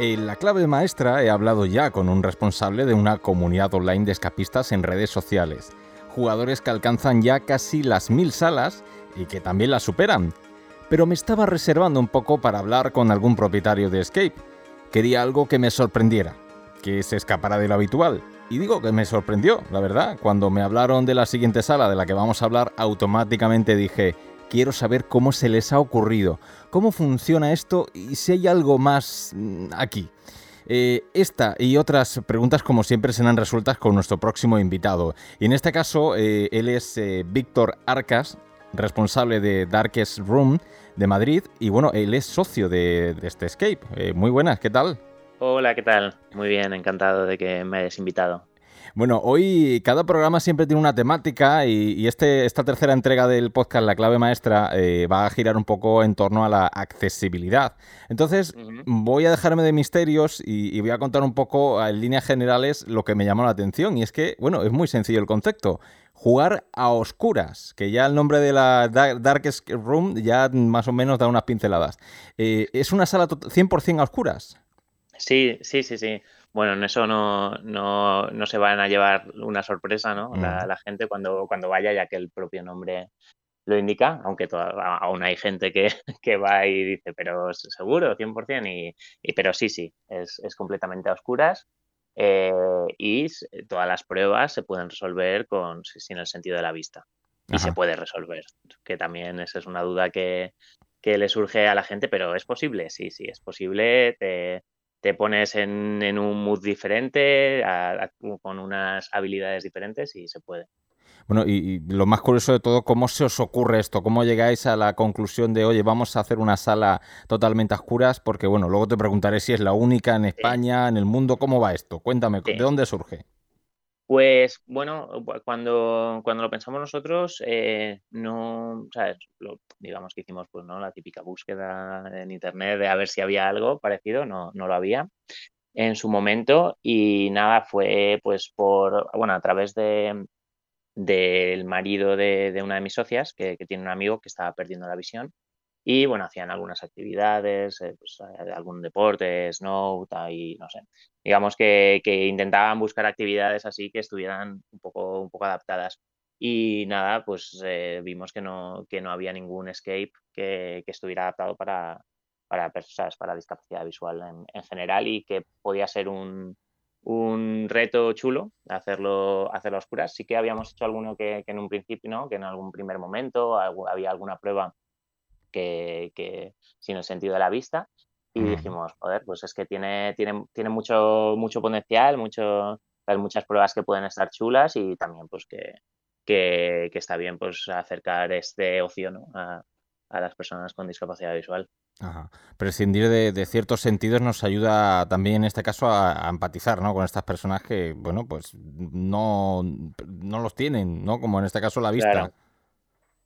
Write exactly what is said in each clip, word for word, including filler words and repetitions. En La Clave Maestra he hablado ya con un responsable de una comunidad online de escapistas en redes sociales, jugadores que alcanzan ya casi las mil salas y que también las superan. Pero me estaba reservando un poco para hablar con algún propietario de Escape. Quería algo que me sorprendiera, que se escapara de lo habitual. Y digo que me sorprendió, la verdad. Cuando me hablaron de la siguiente sala de la que vamos a hablar, automáticamente dije: quiero saber cómo se les ha ocurrido, cómo funciona esto y si hay algo más aquí. Eh, esta y otras preguntas, como siempre, serán resueltas con nuestro próximo invitado. Y en este caso, eh, él es eh, Víctor Arcas, responsable de Darkest Room de Madrid, y bueno, él es socio de, de este Escape. Eh, muy buenas, ¿qué tal? Hola, ¿qué tal? Muy bien, encantado de que me hayas invitado. Bueno, hoy cada programa siempre tiene una temática y, y este, esta tercera entrega del podcast La Clave Maestra eh, va a girar un poco en torno a la accesibilidad. Entonces, uh-huh. voy a dejarme de misterios y, y voy a contar un poco en líneas generales lo que me llamó la atención, y es que, bueno, es muy sencillo el concepto. Jugar a oscuras, que ya el nombre de la Darkest Room ya más o menos da unas pinceladas. Eh, ¿Es una sala cien por ciento a oscuras? Sí, sí, sí, sí. Bueno, en eso no, no, no se van a llevar una sorpresa, ¿no? La, la gente cuando, cuando vaya, ya que el propio nombre lo indica, aunque toda, aún hay gente que, que va y dice, pero seguro, cien por ciento, y, y, pero sí, sí, es, es completamente a oscuras. Eh, y todas las pruebas se pueden resolver con sin el sentido de la vista. Y Ajá. se puede resolver, que también esa es una duda que, que le surge a la gente, pero es posible, sí, sí, es posible. Te, te pones en, en un mood diferente, a, a, con unas habilidades diferentes, y se puede. Bueno, y, y lo más curioso de todo, ¿cómo se os ocurre esto? ¿Cómo llegáis a la conclusión de, oye, vamos a hacer una sala totalmente a oscuras? Porque, bueno, luego te preguntaré si es la única en España, sí. en el mundo, ¿cómo va esto? Cuéntame, sí. ¿de dónde surge? Pues, bueno, cuando, cuando lo pensamos nosotros, eh, no, ¿sabes? Lo, digamos que hicimos pues no la típica búsqueda en internet de a ver si había algo parecido, no, no lo había en su momento, y nada, fue pues por, bueno, a través de... del marido de, de una de mis socias, que, que tiene un amigo que estaba perdiendo la visión, y bueno, hacían algunas actividades, eh, pues, algún deporte, snow, y no sé, digamos que, que intentaban buscar actividades así que estuvieran un poco, un poco adaptadas, y nada, pues eh, vimos que no, que no había ningún escape que, que estuviera adaptado para, para personas, para discapacidad visual en, en general, y que podía ser un un reto chulo hacerlo, hacerlo a oscuras. Sí que habíamos hecho alguno que, que en un principio, ¿no? que en algún primer momento algo, había alguna prueba que, que sin el sentido de la vista, y dijimos, joder, pues es que tiene, tiene, tiene mucho, mucho potencial, mucho, hay muchas pruebas que pueden estar chulas, y también pues que, que, que está bien pues acercar este ocio, ¿no? a, a las personas con discapacidad visual. Ajá. Prescindir de, de ciertos sentidos nos ayuda también en este caso a, a empatizar, ¿no? con estas personas que, bueno, pues no, no los tienen, ¿no? Como en este caso la vista. Claro,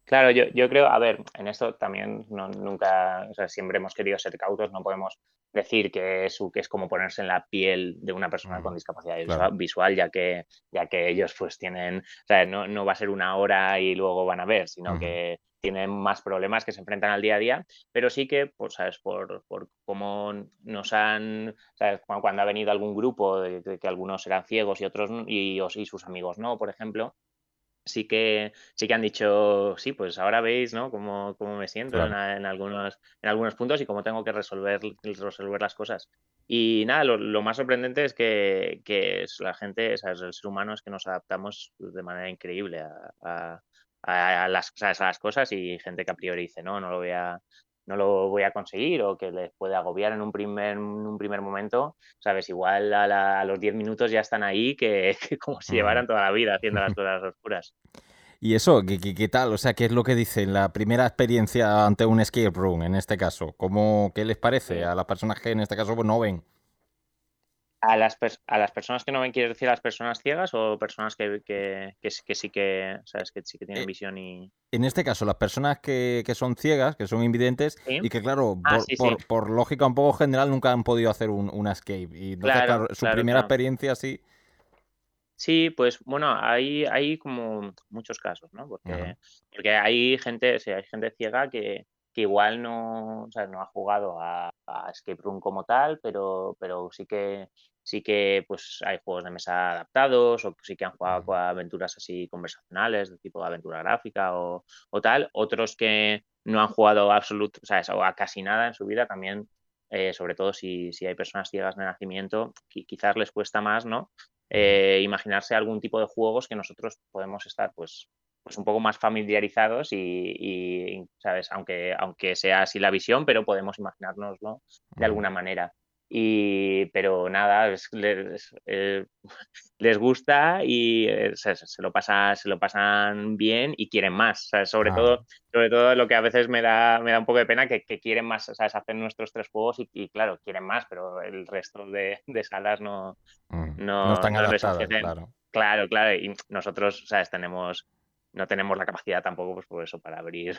claro yo, yo creo, a ver, en esto también no, nunca, o sea, siempre hemos querido ser cautos, no podemos decir que es, que es como ponerse en la piel de una persona con discapacidad claro. visual, ya que, ya que ellos pues tienen, o sea, no, no va a ser una hora y luego van a ver, sino uh-huh. que tienen más problemas que se enfrentan al día a día, pero sí que, pues, ¿sabes? Por, por cómo nos han, ¿sabes? Cuando ha venido algún grupo, de, de que algunos eran ciegos y otros, y, y sus amigos no, por ejemplo, sí que, sí que han dicho, sí, pues ahora veis, ¿no? Cómo, cómo me siento claro. en, en, algunos, en algunos puntos y cómo tengo que resolver, resolver las cosas. Y nada, lo, lo más sorprendente es que, que la gente, ¿sabes? El ser humano es que nos adaptamos de manera increíble a... a a las, a las cosas, y gente que a priori dice no, no lo voy a, no lo voy a conseguir, o que les puede agobiar en un primer, en un primer momento, sabes, igual a, la, a los diez minutos ya están ahí que, que como si llevaran toda la vida haciendo las cosas oscuras. ¿Y eso? ¿Qué, qué, qué tal? O sea, ¿qué es lo que dicen? La primera experiencia ante un escape room en este caso, ¿cómo, qué les parece a las personas que en este caso pues, no ven? ¿A las, per- ¿A las personas que no ven, quieres decir a las personas ciegas o personas que, que, que, que sí que sabes que sí que tienen eh, visión? Y en este caso, las personas que, que son ciegas, que son invidentes, ¿sí? y que claro, ah, por, sí, sí. Por, por lógica un poco general, nunca han podido hacer un, un escape. Y entonces, claro, claro, su claro, primera claro. experiencia sí. Sí, pues bueno, hay, hay como muchos casos, ¿no? Porque, porque hay gente, o sea, hay gente ciega que, que igual no, o sea, no ha jugado a, a Escape Room como tal, pero, pero sí que sí que pues hay juegos de mesa adaptados, o sí que han jugado a aventuras así conversacionales, de tipo aventura gráfica o, o tal. Otros que no han jugado absoluto, o sea, a casi nada en su vida también, eh, sobre todo si, si hay personas ciegas de nacimiento, quizás les cuesta más, ¿no? Eh, imaginarse algún tipo de juegos que nosotros podemos estar, pues, pues un poco más familiarizados y, y ¿sabes? Aunque, aunque sea así la visión, pero podemos imaginárnoslo de alguna manera. Y pero nada, es, les, eh, les gusta y eh, se, se, lo pasa, se lo pasan bien y quieren más, ¿sabes? Sobre, ah. todo, sobre todo lo que a veces me da, me da un poco de pena, que, que quieren más, ¿sabes? Hacen nuestros tres juegos y, y claro, quieren más, pero el resto de, de salas no, mm. no, no están no adaptadas, claro. Claro, claro, y nosotros, ¿sabes? Tenemos, no tenemos la capacidad tampoco, pues por eso, para abrir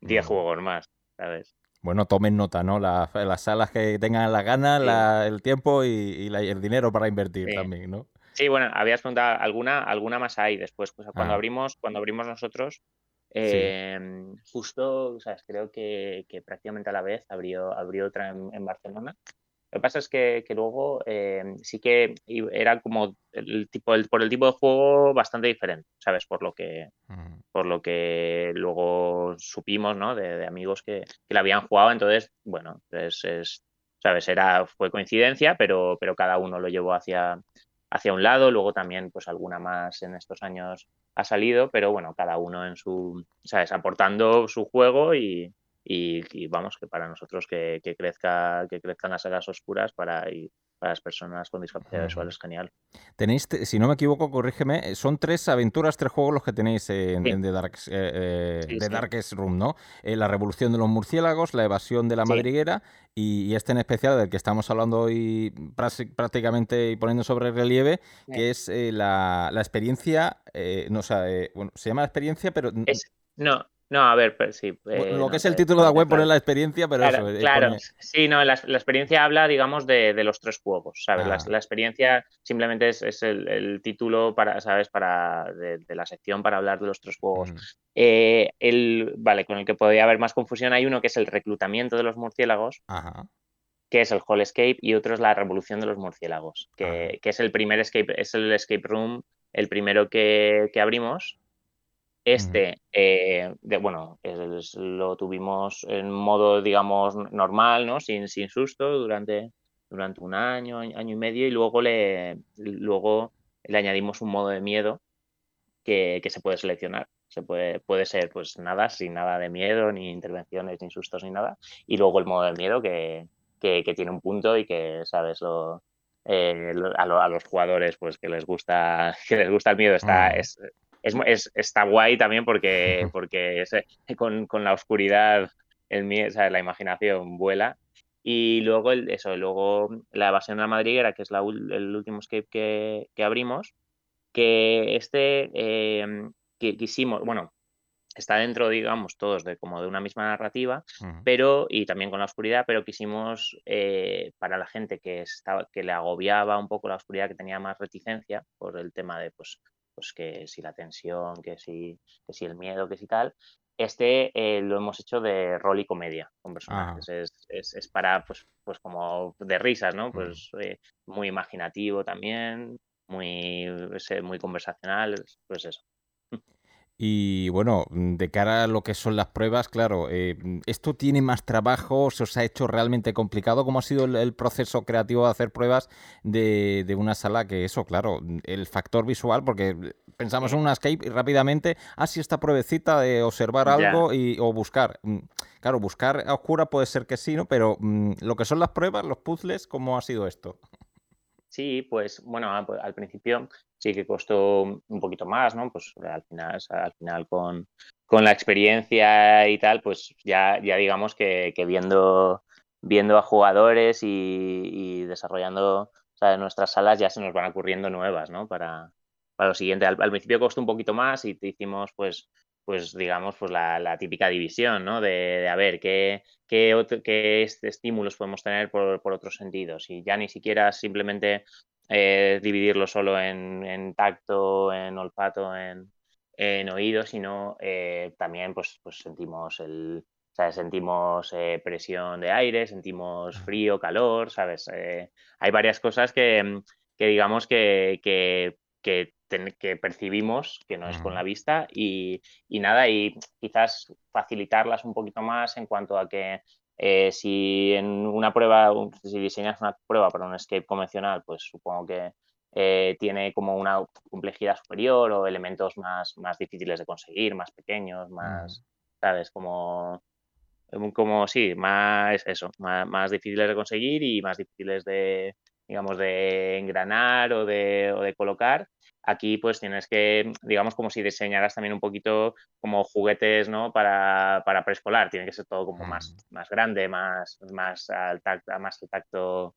diez mm. juegos más, ¿sabes? Bueno, tomen nota, ¿no? Las, las salas que tengan las ganas, sí. la, el tiempo y, y la, el dinero para invertir sí. también, ¿no? Sí, bueno, habías preguntado, alguna, alguna más hay después. Pues cuando ah. abrimos, cuando abrimos nosotros, eh, sí. justo, ¿sabes? Creo que, que prácticamente a la vez abrió, abrió otra en, en Barcelona. Lo que pasa es que, que luego eh, sí que era como el tipo el, por el tipo de juego bastante diferente, ¿sabes? Por lo que uh-huh. por lo que luego supimos, ¿no? De, de amigos que, que la habían jugado, entonces, bueno, es, es, ¿sabes? Era, fue coincidencia, pero, pero cada uno lo llevó hacia, hacia un lado. Luego también, pues alguna más en estos años ha salido, pero bueno, cada uno en su, ¿sabes? Aportando su juego y... Y, y vamos, que para nosotros que, que crezca que crezcan las salas oscuras para, y, para las personas con discapacidad uh-huh. visual es genial. Tenéis, si no me equivoco, corrígeme, son tres aventuras, tres juegos los que tenéis en, sí. en The, Darks, eh, eh, sí, The sí. Darkest Room, ¿no? Eh, la revolución de los murciélagos, la evasión de la sí. madriguera y, y este en especial del que estamos hablando hoy prácticamente y poniendo sobre relieve, sí. que es eh, la, la experiencia, eh, no o sea, eh, bueno, se llama la experiencia, pero... Es, no... No, a ver, pero sí. Eh, lo no, que es el título de la web pone la experiencia, pero claro, eso. Claro, pone... sí, no, la, la experiencia habla, digamos, de, de los tres juegos, ¿sabes? Ah. La, la experiencia simplemente es, es el, el título para, ¿sabes? Para de, de la sección para hablar de los tres juegos. Mm. Eh, el, vale, con el que podría haber más confusión hay uno que es el reclutamiento de los murciélagos. Ajá. Que es el Hall Escape, y otro es la revolución de los murciélagos, que, ah. que es el primer escape, es el escape room, el primero que, que abrimos. Este, eh, de, bueno, es, lo tuvimos en modo, digamos, normal, ¿no? Sin, sin susto durante, durante un año, año y medio, y luego le, luego le añadimos un modo de miedo que, que se puede seleccionar. Se puede, puede ser, pues, nada, sin nada de miedo, ni intervenciones, ni sustos, ni nada. Y luego el modo de miedo que, que, que tiene un punto y que, ¿sabes? Lo... Eh, a, lo, a los jugadores, pues, que les gusta, que les gusta el miedo está... Es, Es, es, está guay también porque, porque es, con, con la oscuridad el miedo, ¿sabes? La imaginación vuela. Y luego el, eso, luego la evasión de la madriguera, que es la, el último escape que, que abrimos, que este eh, que quisimos, bueno, está dentro, digamos, todos de como de una misma narrativa, uh-huh. pero, y también con la oscuridad, pero quisimos eh, para la gente que estaba, que le agobiaba un poco la oscuridad, que tenía más reticencia por el tema de pues Pues que si la tensión, que si, que si el miedo, que si tal. Este eh, lo hemos hecho de rol y comedia con personajes. Es, es, es para, pues, pues como de risas, ¿no? Pues eh, muy imaginativo también, muy, muy conversacional, pues eso. Y bueno, de cara a lo que son las pruebas, claro, eh, ¿esto tiene más trabajo? ¿Se os ha hecho realmente complicado? ¿Cómo ha sido el, el proceso creativo de hacer pruebas de, de una sala que eso, claro, el factor visual? Porque pensamos en una escape y rápidamente, ah, sí, esta pruebecita de observar algo y, o buscar. Claro, buscar a oscuras puede ser que sí, ¿no? Pero mmm, lo que son las pruebas, los puzzles, ¿cómo ha sido esto? Sí, pues bueno, al principio sí que costó un poquito más, ¿no? Pues al final, o sea, al final con, con la experiencia y tal, pues ya, ya digamos que, que viendo, viendo a jugadores y, y desarrollando, o sea, nuestras salas ya se nos van ocurriendo nuevas, ¿no? Para, para lo siguiente. Al, al principio costó un poquito más y te hicimos pues... pues digamos, pues la, la típica división, ¿no? De, de a ver, ¿qué, qué, otro, qué estímulos podemos tener por, por otros sentidos? Y ya ni siquiera simplemente eh, dividirlo solo en, en tacto, en olfato, en, en oído, sino eh, también pues, pues sentimos el, O sea, sentimos eh, presión de aire, sentimos frío, calor, ¿sabes? Eh, hay varias cosas que, que digamos que, que, que, ten, que percibimos, que no es con la vista, y, y nada, y quizás facilitarlas un poquito más en cuanto a que eh, si en una prueba, si diseñas una prueba para un escape convencional, pues supongo que Eh, tiene como una complejidad superior o elementos más, más difíciles de conseguir, más pequeños, más, ¿sabes? Como, como sí, más eso, más, más difíciles de conseguir y más difíciles de, digamos, de engranar o de, o de colocar. Aquí pues tienes que, digamos, como si diseñaras también un poquito como juguetes, ¿no? Para, para preescolar, tiene que ser todo como más, más grande, más, más al tacto, más al tacto.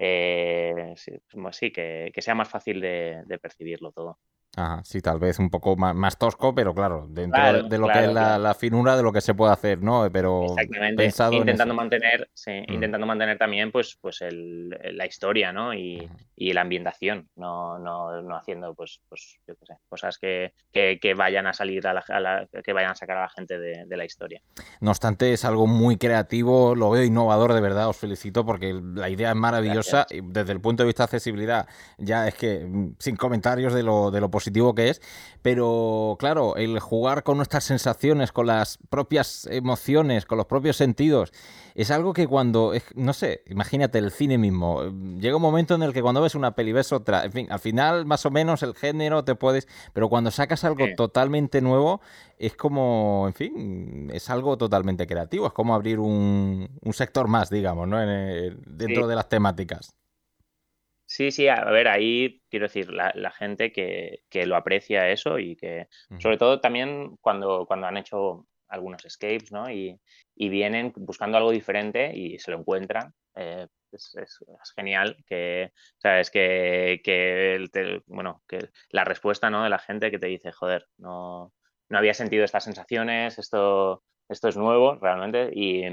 Eh, sí, pues sí que, que sea más fácil de, de percibirlo todo. Ajá, sí, tal vez un poco más, más tosco, pero claro, dentro claro, de lo claro, que es claro. la, la finura de lo que se puede hacer, ¿no? Pero exactamente, intentando mantener, sí, mm. intentando mantener también pues, pues el, la historia, ¿no? Y, mm. y la ambientación, no, no, no haciendo pues, pues yo qué sé, cosas que, que, que vayan a salir a la, a la, que vayan a sacar a la gente de, de la historia. No obstante, es algo muy creativo, lo veo innovador, de verdad, os felicito porque la idea es maravillosa. Gracias. Desde el punto de vista de accesibilidad, ya es que sin comentarios de lo, de lo posible positivo que es, pero claro, el jugar con nuestras sensaciones, con las propias emociones, con los propios sentidos, es algo que cuando, no sé, imagínate el cine mismo, llega un momento en el que cuando ves una peli, ves otra, en fin, al final más o menos el género te puedes, pero cuando sacas algo sí. totalmente nuevo, es como, en fin, es algo totalmente creativo, es como abrir un, un sector más, digamos, ¿no? En el, dentro sí. de las temáticas. Sí, sí, a ver, ahí quiero decir, la, la gente que, que lo aprecia eso y que, sobre todo también cuando, cuando han hecho algunos escapes, ¿no? Y, y vienen buscando algo diferente y se lo encuentran, eh, es, es, es genial que, sabes, que, que, el, te, bueno, que la respuesta, ¿no? De la gente que te dice, joder, no, no había sentido estas sensaciones, esto, esto es nuevo realmente y...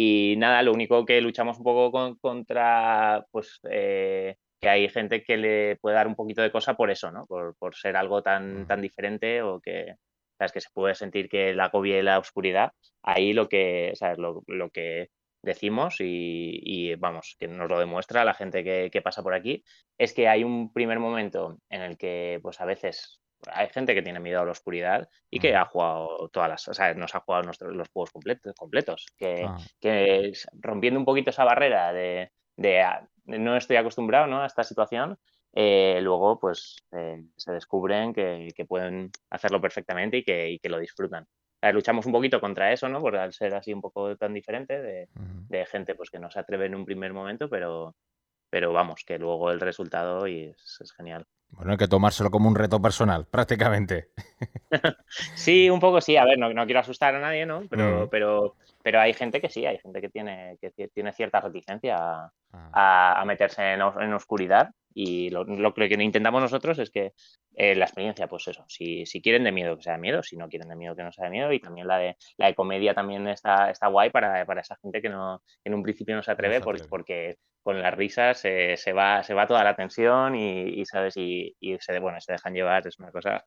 Y nada, lo único que luchamos un poco con, contra, pues, eh, que hay gente que le puede dar un poquito de cosa por eso, ¿no? Por, por ser algo tan, tan diferente o que, sabes, que se puede sentir que la agobia y la oscuridad. Ahí lo que, sabes, lo, lo que decimos y, y, vamos, que nos lo demuestra la gente que, que pasa por aquí, es que hay un primer momento en el que, pues, a veces... hay gente que tiene miedo a la oscuridad y que ha jugado todas las... O sea, nos ha jugado nuestros, los juegos completos. completos que, ah. que rompiendo un poquito esa barrera de, de, de no estoy acostumbrado, ¿no? A esta situación, eh, luego pues eh, se descubren que, que pueden hacerlo perfectamente y que, y que lo disfrutan. O sea, luchamos un poquito contra eso, ¿no? Por al ser así un poco tan diferente de, uh-huh. de gente pues que no se atreve en un primer momento, pero, pero vamos, que luego el resultado y es, es genial. Bueno, hay que tomárselo como un reto personal, prácticamente. Sí, un poco sí. A ver, no, no quiero asustar a nadie, ¿no? Pero, mm. pero, pero hay gente que sí, hay gente que tiene, que tiene cierta reticencia a, a, a meterse en, en oscuridad. Y lo, lo que intentamos nosotros es que eh, la experiencia, pues eso, si, si quieren de miedo que sea de miedo, si no quieren de miedo que no sea de miedo, y también la de la de comedia también está, está guay para, para esa gente que no en un principio no se atreve, no se atreve. Porque, porque con las risas eh, se va se va toda la tensión y, y sabes y, y se bueno se dejan llevar, es una cosa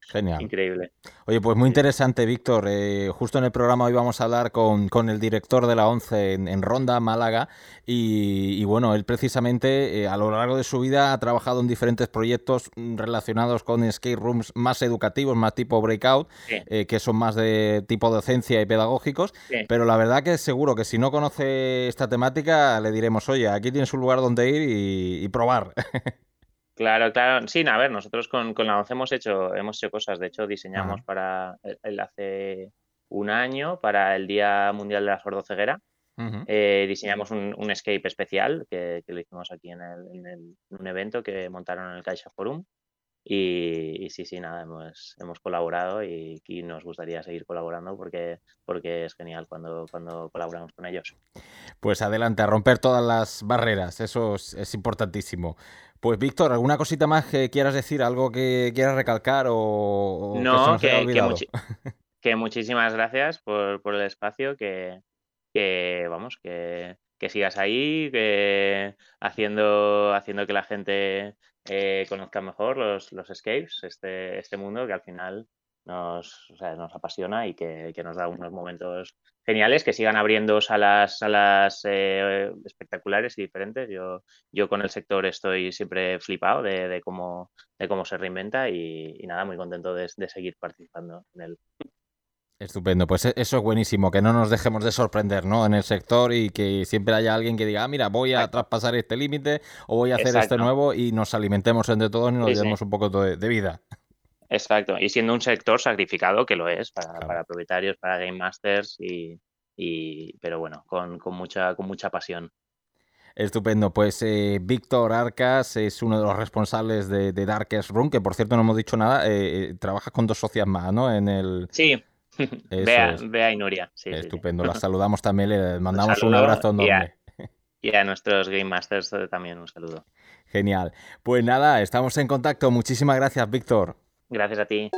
genial. Increíble. Oye, pues muy interesante, Víctor. Eh, justo en el programa hoy vamos a hablar con, con el director de la ONCE en, en Ronda, Málaga, y, y bueno, él precisamente eh, a lo largo de su vida ha trabajado en diferentes proyectos relacionados con escape rooms más educativos, más tipo breakout, sí. eh, que son más de tipo docencia y pedagógicos, sí. pero la verdad que seguro que si no conoce esta temática le diremos, oye, aquí tienes un lugar donde ir y, y probar. Claro, claro. Sí, a ver, nosotros con, con la ONCE hemos hecho, hemos hecho cosas. De hecho, diseñamos para el, el hace un año, para el Día Mundial de la Sordoceguera, uh-huh. eh, diseñamos un, un escape especial que, que lo hicimos aquí en, el, en, el, en un evento que montaron en el Caixa Forum. Y, y sí, sí, nada, hemos, hemos colaborado y, y nos gustaría seguir colaborando porque, porque es genial cuando, cuando colaboramos con ellos. Pues adelante, a romper todas las barreras, eso es, es importantísimo. Pues Víctor, ¿alguna cosita más que quieras decir, algo que quieras recalcar o, o no, que se nos haya olvidado? que, que, muchi- que muchísimas gracias por, por el espacio, que, que vamos, que, que sigas ahí, que haciendo, haciendo que la gente... Eh, conozcan mejor los, los escapes, este, este mundo que al final nos, o sea, nos apasiona y que, que nos da unos momentos geniales, que sigan abriendo salas, salas eh, espectaculares y diferentes. Yo, yo con el sector estoy siempre flipado de, de, cómo, de cómo se reinventa y, y nada, muy contento de, de seguir participando en él. Estupendo, pues eso es buenísimo, que no nos dejemos de sorprender, ¿no?, en el sector, y que siempre haya alguien que diga, ah, mira, voy a traspasar este límite o voy a hacer Exacto. este nuevo, y nos alimentemos entre todos y nos sí, demos sí. un poco de, de vida. Exacto, y siendo un sector sacrificado, que lo es, para, claro. para propietarios, para Game Masters, y, y pero bueno, con, con mucha con mucha pasión. Estupendo, pues eh, Víctor Arcas es uno de los responsables de, de Darkest Room, que por cierto no hemos dicho nada, eh, trabajas con dos socias más, ¿no? En el... Sí. Bea, Bea y Nuria. Sí, estupendo, sí, sí. Las saludamos también, les mandamos un, un abrazo enorme. Y a, y a nuestros Game Masters también un saludo. Genial. Pues nada, estamos en contacto. Muchísimas gracias, Víctor. Gracias a ti.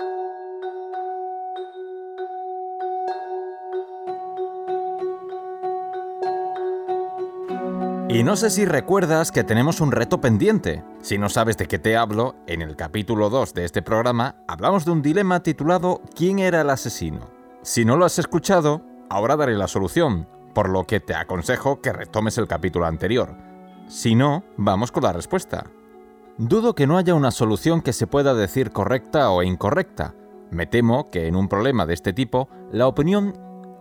Y no sé si recuerdas que tenemos un reto pendiente. Si no sabes de qué te hablo, en el capítulo dos de este programa hablamos de un dilema titulado ¿Quién era el asesino? Si no lo has escuchado, ahora daré la solución, por lo que te aconsejo que retomes el capítulo anterior. Si no, vamos con la respuesta. Dudo que no haya una solución que se pueda decir correcta o incorrecta. Me temo que en un problema de este tipo, la opinión,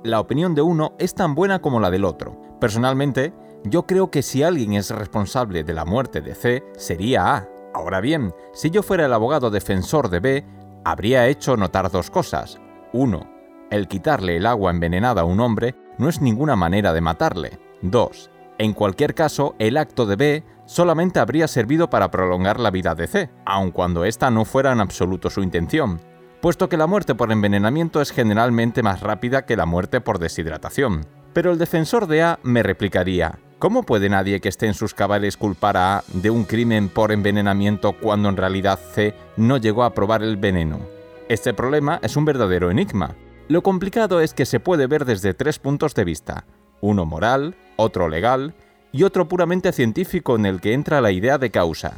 la opinión de uno es tan buena como la del otro. Personalmente, yo creo que si alguien es responsable de la muerte de C, sería A. Ahora bien, si yo fuera el abogado defensor de B, habría hecho notar dos cosas. uno. El quitarle el agua envenenada a un hombre no es ninguna manera de matarle. dos. En cualquier caso, el acto de B solamente habría servido para prolongar la vida de C, aun cuando esta no fuera en absoluto su intención, puesto que la muerte por envenenamiento es generalmente más rápida que la muerte por deshidratación. Pero el defensor de A me replicaría, ¿cómo puede nadie que esté en sus cabales culpar a A de un crimen por envenenamiento cuando en realidad C no llegó a probar el veneno? Este problema es un verdadero enigma. Lo complicado es que se puede ver desde tres puntos de vista, uno moral, otro legal y otro puramente científico, en el que entra la idea de causa.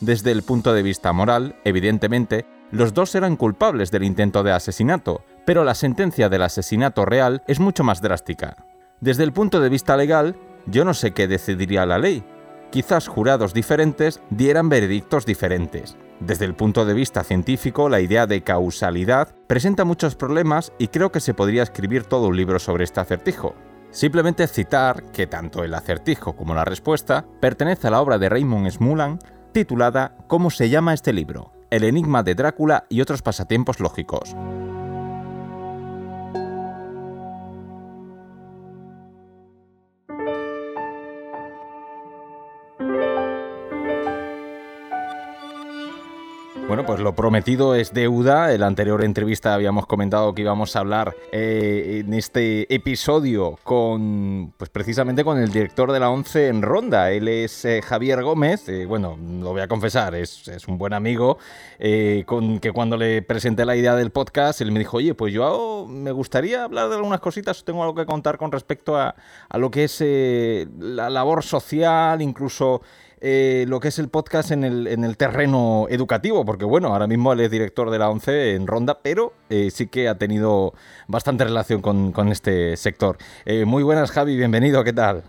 Desde el punto de vista moral, evidentemente, los dos eran culpables del intento de asesinato, pero la sentencia del asesinato real es mucho más drástica. Desde el punto de vista legal, yo no sé qué decidiría la ley. Quizás jurados diferentes dieran veredictos diferentes. Desde el punto de vista científico, la idea de causalidad presenta muchos problemas y creo que se podría escribir todo un libro sobre este acertijo. Simplemente citar que tanto el acertijo como la respuesta pertenece a la obra de Raymond Smullyan, titulada ¿Cómo se llama este libro? El enigma de Drácula y otros pasatiempos lógicos. Bueno, pues lo prometido es deuda. En la anterior entrevista habíamos comentado que íbamos a hablar eh, en este episodio con, pues precisamente con el director de la ONCE en Ronda. Él es eh, Javier Gómez. Eh, bueno, lo voy a confesar, es, es un buen amigo eh, con que cuando le presenté la idea del podcast, él me dijo, oye, pues yo hago, me gustaría hablar de algunas cositas, tengo algo que contar con respecto a, a lo que es eh, la labor social, incluso... Eh, lo que es el podcast en el, en el terreno educativo, porque bueno, ahora mismo él es director de la ONCE en Ronda, pero eh, sí que ha tenido bastante relación con, con este sector. Eh, muy buenas, Javi, bienvenido, ¿qué tal?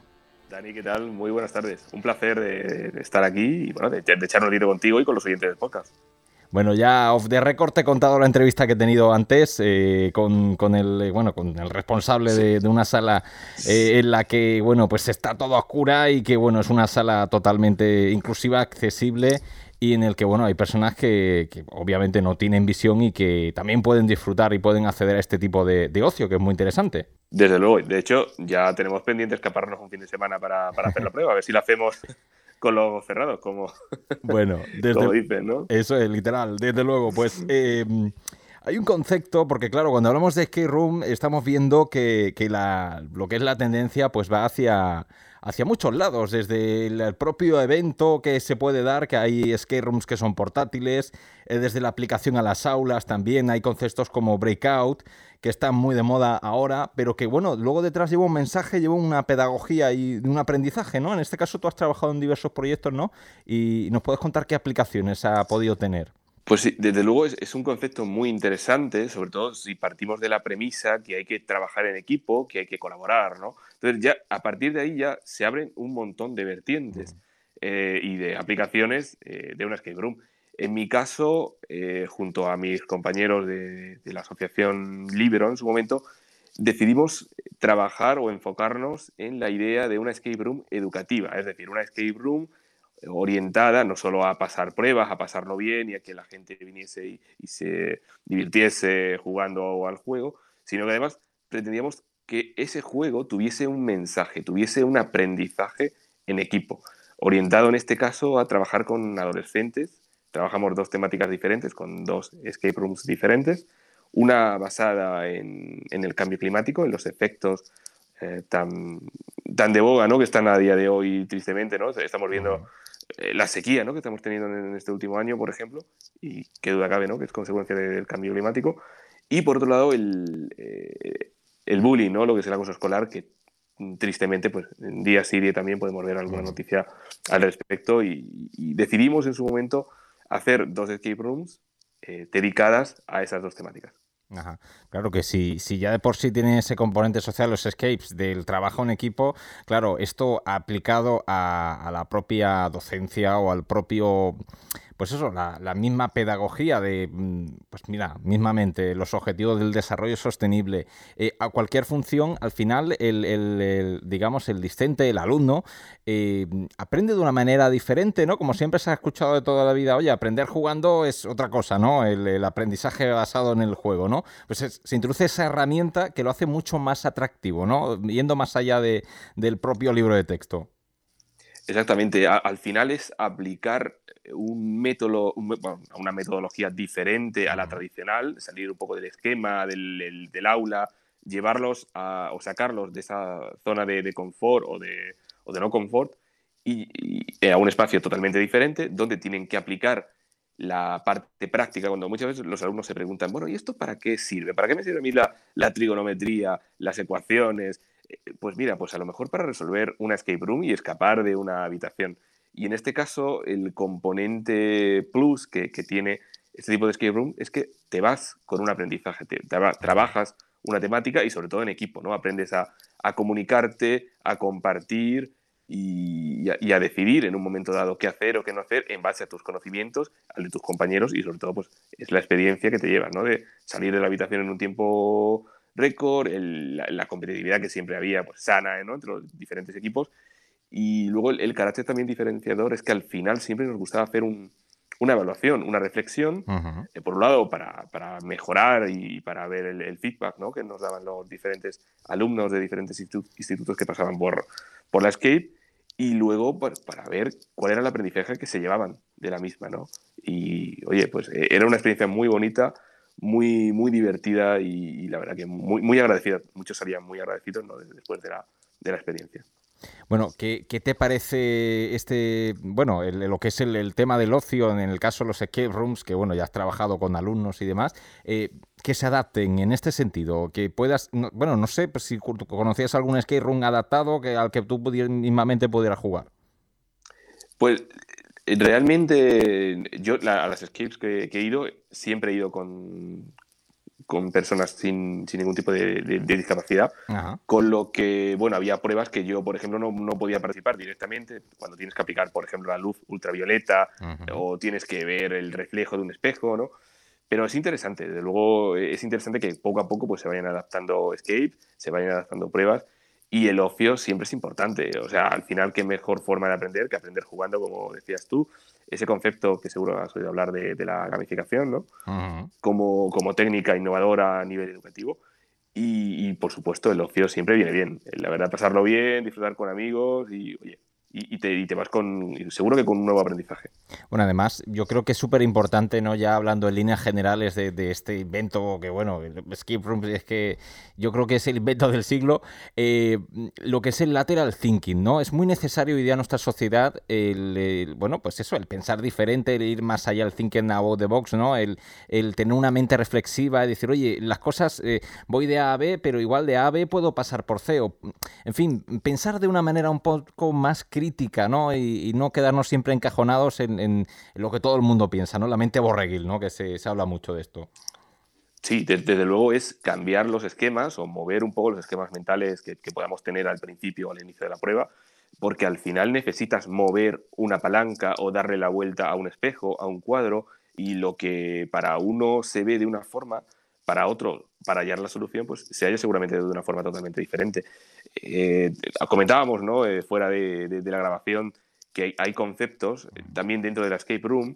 Dani, ¿qué tal? Muy buenas tardes. Un placer de, de estar aquí y bueno, de, de echar un libro contigo y con los oyentes del podcast. Bueno, ya off the record te he contado la entrevista que he tenido antes eh, con, con el bueno con el responsable sí. de, de una sala eh, en la que bueno pues está todo a oscura y que bueno es una sala totalmente inclusiva, accesible y en el que bueno hay personas que, que obviamente no tienen visión y que también pueden disfrutar y pueden acceder a este tipo de, de ocio, que es muy interesante. Desde luego, de hecho ya tenemos pendiente escaparnos un fin de semana para, para hacer la prueba, a ver si la hacemos... con los ojos cerrados, como, bueno, desde, como dicen, ¿no? Eso es, literal, desde luego. Pues eh, hay un concepto, porque claro, cuando hablamos de Escape Room estamos viendo que, que la, lo que es la tendencia pues va hacia, hacia muchos lados, desde el propio evento que se puede dar, que hay Escape Rooms que son portátiles, eh, desde la aplicación a las aulas también, hay conceptos como Breakout, que están muy de moda ahora, pero que, bueno, luego detrás lleva un mensaje, lleva una pedagogía y un aprendizaje, ¿no? En este caso tú has trabajado en diversos proyectos, ¿no? Y nos puedes contar qué aplicaciones ha podido tener. Pues sí, desde luego es, es un concepto muy interesante, sobre todo si partimos de la premisa que hay que trabajar en equipo, que hay que colaborar, ¿no? Entonces ya a partir de ahí ya se abren un montón de vertientes eh, y de aplicaciones eh, de una escape room. En mi caso, eh, junto a mis compañeros de, de la asociación Libero en su momento, decidimos trabajar o enfocarnos en la idea de una escape room educativa, es decir, una escape room orientada no solo a pasar pruebas, a pasarlo bien y a que la gente viniese y, y se divirtiese jugando al juego, sino que además pretendíamos que ese juego tuviese un mensaje, tuviese un aprendizaje en equipo, orientado en este caso a trabajar con adolescentes. Trabajamos dos temáticas diferentes, con dos escape rooms diferentes, una basada en, en el cambio climático, en los efectos eh, tan, tan de boga, ¿no?, que están a día de hoy, tristemente, ¿no? Estamos viendo la sequía, ¿no?, que estamos teniendo en este último año, por ejemplo, y qué duda cabe, ¿no?, que es consecuencia del cambio climático. Y por otro lado, el, eh, el bullying, ¿no?, lo que es el acoso escolar, que tristemente, pues en día sí, día también podemos ver alguna noticia al respecto. Y, y decidimos en su momento hacer dos escape rooms eh, dedicadas a esas dos temáticas. Ajá. Claro que sí, si ya de por sí tiene ese componente social los escapes del trabajo en equipo, claro, esto aplicado a, a la propia docencia o al propio, pues eso, la, la misma pedagogía de, pues mira, mismamente los objetivos del desarrollo sostenible, eh, a cualquier función, al final el, el, el digamos, el discente, el alumno, eh, aprende de una manera diferente, ¿no? Como siempre se ha escuchado de toda la vida, oye, aprender jugando es otra cosa, ¿no? El, el aprendizaje basado en el juego, ¿no? Pues es, se introduce esa herramienta que lo hace mucho más atractivo, ¿no? Yendo más allá de, del propio libro de texto. Exactamente. A, al final es aplicar un método, un, bueno, una metodología diferente a la tradicional, salir un poco del esquema, del, del, del aula, llevarlos a, o sacarlos de esa zona de, de confort o de, o de no confort y, y a un espacio totalmente diferente donde tienen que aplicar la parte práctica, cuando muchas veces los alumnos se preguntan, bueno, ¿y esto para qué sirve? ¿Para qué me sirve a mí la, la trigonometría, las ecuaciones? Eh, pues mira, pues a lo mejor para resolver una escape room y escapar de una habitación. Y en este caso, el componente plus que, que tiene este tipo de escape room es que te vas con un aprendizaje, te, te, trabajas una temática y sobre todo en equipo, ¿no? Aprendes a, a comunicarte, a compartir, Y a, y a decidir en un momento dado qué hacer o qué no hacer en base a tus conocimientos, al de tus compañeros y sobre todo pues es la experiencia que te llevas, ¿no? De salir de la habitación en un tiempo récord, el, la, la competitividad que siempre había, pues sana, ¿no?, entre los diferentes equipos. Y luego el, el carácter también diferenciador es que al final siempre nos gustaba hacer un, una evaluación, una reflexión, uh-huh. eh, por un lado para, para mejorar y para ver el, el feedback, ¿no?, que nos daban los diferentes alumnos de diferentes institutos que pasaban por... por la escape, y luego para ver cuál era el aprendizaje que se llevaban de la misma, ¿no? Y, oye, pues era una experiencia muy bonita, muy, muy divertida y, y la verdad que muy, muy agradecida. Muchos salían muy agradecidos, ¿no?, después de la, de la experiencia. Bueno, ¿qué, qué te parece este, bueno, el, lo que es el, el tema del ocio, en el caso de los escape rooms, que bueno, ya has trabajado con alumnos y demás, eh, que se adapten en este sentido, que puedas, no, bueno, no sé si conocías algún escape room adaptado que, al que tú pudieras, mismamente pudieras jugar? Pues realmente yo la, a las escapes que, que he ido, siempre he ido con... con personas sin, sin ningún tipo de, de, de discapacidad. Ajá. Con lo que, bueno, había pruebas que yo, por ejemplo, no, no podía participar directamente. Cuando tienes que aplicar, por ejemplo, la luz ultravioleta, uh-huh, o tienes que ver el reflejo de un espejo, ¿no? Pero es interesante, desde luego es interesante que poco a poco pues, se vayan adaptando escape, se vayan adaptando pruebas, y el ocio siempre es importante. O sea, al final, qué mejor forma de aprender que aprender jugando, como decías tú. Ese concepto que seguro has oído hablar de, de la gamificación, ¿no? Uh-huh. Como, como técnica innovadora a nivel educativo. Y, y, por supuesto, el ocio siempre viene bien. La verdad, pasarlo bien, disfrutar con amigos y, oye, y te, y te vas con, seguro que con un nuevo aprendizaje. Bueno, además, yo creo que es súper importante, ¿no?, ya hablando en líneas generales de, de este invento, que bueno, el escape room es que yo creo que es el invento del siglo, eh, lo que es el lateral thinking, ¿no? Es muy necesario hoy día en nuestra sociedad el, el, bueno, pues eso, el pensar diferente, el ir más allá, el thinking out the box, ¿no? El, el tener una mente reflexiva y decir, oye, las cosas, eh, voy de A a B, pero igual de A a B puedo pasar por C, o, en fin, pensar de una manera un poco más crítica crítica, ¿no? Y, y no quedarnos siempre encajonados en, en lo que todo el mundo piensa, ¿no? La mente borreguil, ¿no? Que se, se habla mucho de esto. Sí, desde luego es cambiar los esquemas o mover un poco los esquemas mentales que, que podamos tener al principio o al inicio de la prueba, porque al final necesitas mover una palanca o darle la vuelta a un espejo, a un cuadro, y lo que para uno se ve de una forma, para otro, para hallar la solución, pues se halla seguramente de una forma totalmente diferente. Eh, comentábamos, ¿no?, eh, fuera de, de, de la grabación, que hay, hay conceptos eh, también dentro de la escape room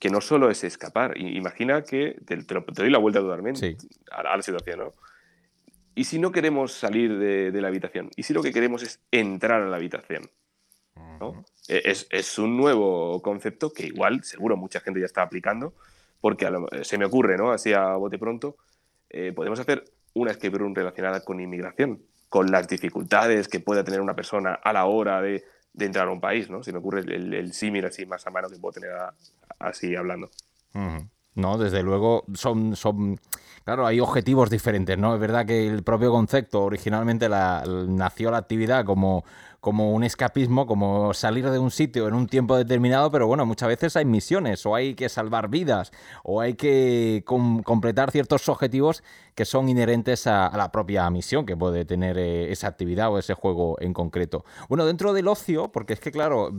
que no solo es escapar. Imagina que te, te, te doy la vuelta totalmente sí. a, a la situación, ¿no? ¿Y si no queremos salir de, de la habitación? ¿Y si lo que queremos es entrar a la habitación? ¿No? Uh-huh. es, es un nuevo concepto que igual, seguro, mucha gente ya está aplicando, porque a lo, se me ocurre, ¿no?, así a bote pronto, eh, podemos hacer una escape room relacionada con inmigración, con las dificultades que pueda tener una persona a la hora de, de entrar a un país, ¿no? Se me ocurre el, el, el símil así más a mano que puedo tener a, así hablando. Uh-huh. No, desde luego, son, son, claro, hay objetivos diferentes, ¿no? Es verdad que el propio concepto, originalmente la, nació la actividad como, como un escapismo, como salir de un sitio en un tiempo determinado, pero bueno, muchas veces hay misiones, o hay que salvar vidas, o hay que com- completar ciertos objetivos que son inherentes a, a la propia misión que puede tener eh, esa actividad o ese juego en concreto. Bueno, dentro del ocio, porque es que claro,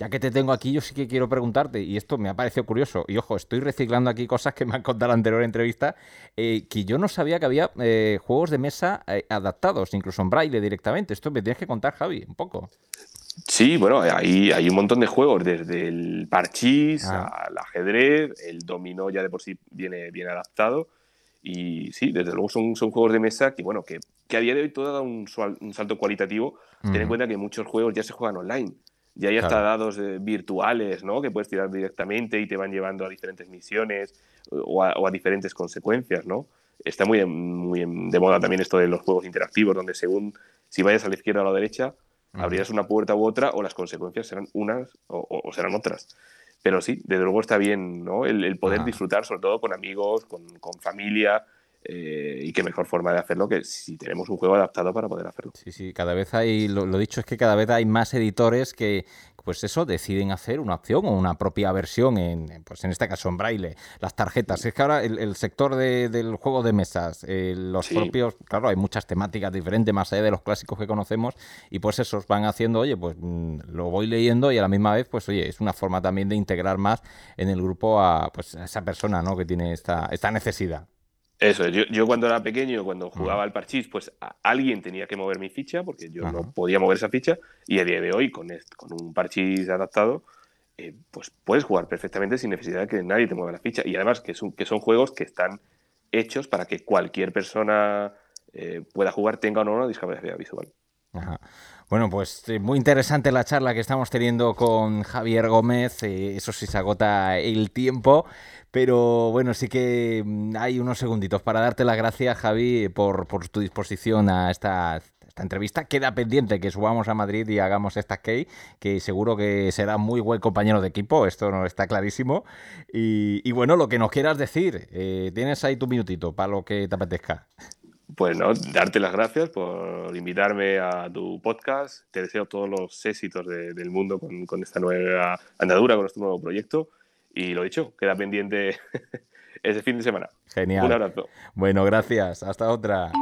ya que te tengo aquí, yo sí que quiero preguntarte, y esto me ha parecido curioso, y ojo, estoy reciclando aquí cosas que me han contado en la anterior entrevista, eh, que yo no sabía que había eh, juegos de mesa eh, adaptados, incluso en braille directamente. Esto me tienes que contar, Javi, un poco. Sí, bueno, hay, hay un montón de juegos, desde el parchís ah. al ajedrez, el dominó ya de por sí viene bien adaptado, y sí, desde luego son, son juegos de mesa que, bueno, que, que a día de hoy todo da un, un salto cualitativo. Mm. Ten en cuenta que muchos juegos ya se juegan online. Y hay hasta claro. dados eh, virtuales, ¿no?, que puedes tirar directamente y te van llevando a diferentes misiones o a, o a diferentes consecuencias, ¿no? Está muy, muy de moda también esto de los juegos interactivos, donde según si vayas a la izquierda o a la derecha, uh-huh. abrirás una puerta u otra, o las consecuencias serán unas o, o, o serán otras. Pero sí, desde luego está bien, ¿no?, el, el poder uh-huh. disfrutar, sobre todo con amigos, con, con familia. Eh, y qué mejor forma de hacerlo que si tenemos un juego adaptado para poder hacerlo. Sí, sí, cada vez hay, lo, lo dicho es que cada vez hay más editores que, pues eso, deciden hacer una opción o una propia versión, en, pues en este caso en braille, las tarjetas. Es que ahora el, el sector de, del juego de mesas, eh, los sí. propios, claro, hay muchas temáticas diferentes, más allá de los clásicos que conocemos, y pues esos van haciendo, oye, pues lo voy leyendo y a la misma vez, pues oye, es una forma también de integrar más en el grupo a, pues, a esa persona, ¿no?, que tiene esta, esta necesidad. Eso es. Yo, yo cuando era pequeño, cuando jugaba al parchís, pues alguien tenía que mover mi ficha, porque yo Ajá. no podía mover esa ficha, y a día de hoy, con, este, con un parchís adaptado, eh, pues puedes jugar perfectamente sin necesidad de que nadie te mueva la ficha. Y además que, es un, que son juegos que están hechos para que cualquier persona eh, pueda jugar, tenga o no una discapacidad visual. Ajá. Bueno, pues muy interesante la charla que estamos teniendo con Javier Gómez. Eh, eso sí, se agota el tiempo, pero bueno, sí que hay unos segunditos para darte las gracias, Javi, por, por tu disposición a esta, esta entrevista. Queda pendiente que subamos a Madrid y hagamos esta skate, que seguro que será muy buen compañero de equipo, esto nos está clarísimo. Y, y bueno, lo que nos quieras decir, eh, tienes ahí tu minutito para lo que te apetezca. Pues no, darte las gracias por invitarme a tu podcast. Te deseo todos los éxitos de, del mundo con, con esta nueva andadura, con este nuevo proyecto. Y lo dicho, queda pendiente ese fin de semana. Genial. Un abrazo. Bueno, gracias. Hasta otra.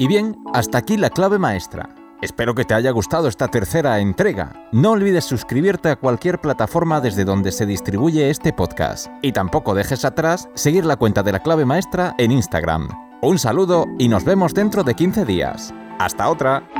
Y bien, hasta aquí La Clave Maestra. Espero que te haya gustado esta tercera entrega. No olvides suscribirte a cualquier plataforma desde donde se distribuye este podcast. Y tampoco dejes atrás seguir la cuenta de La Clave Maestra en Instagram. Un saludo y nos vemos dentro de quince días. ¡Hasta otra!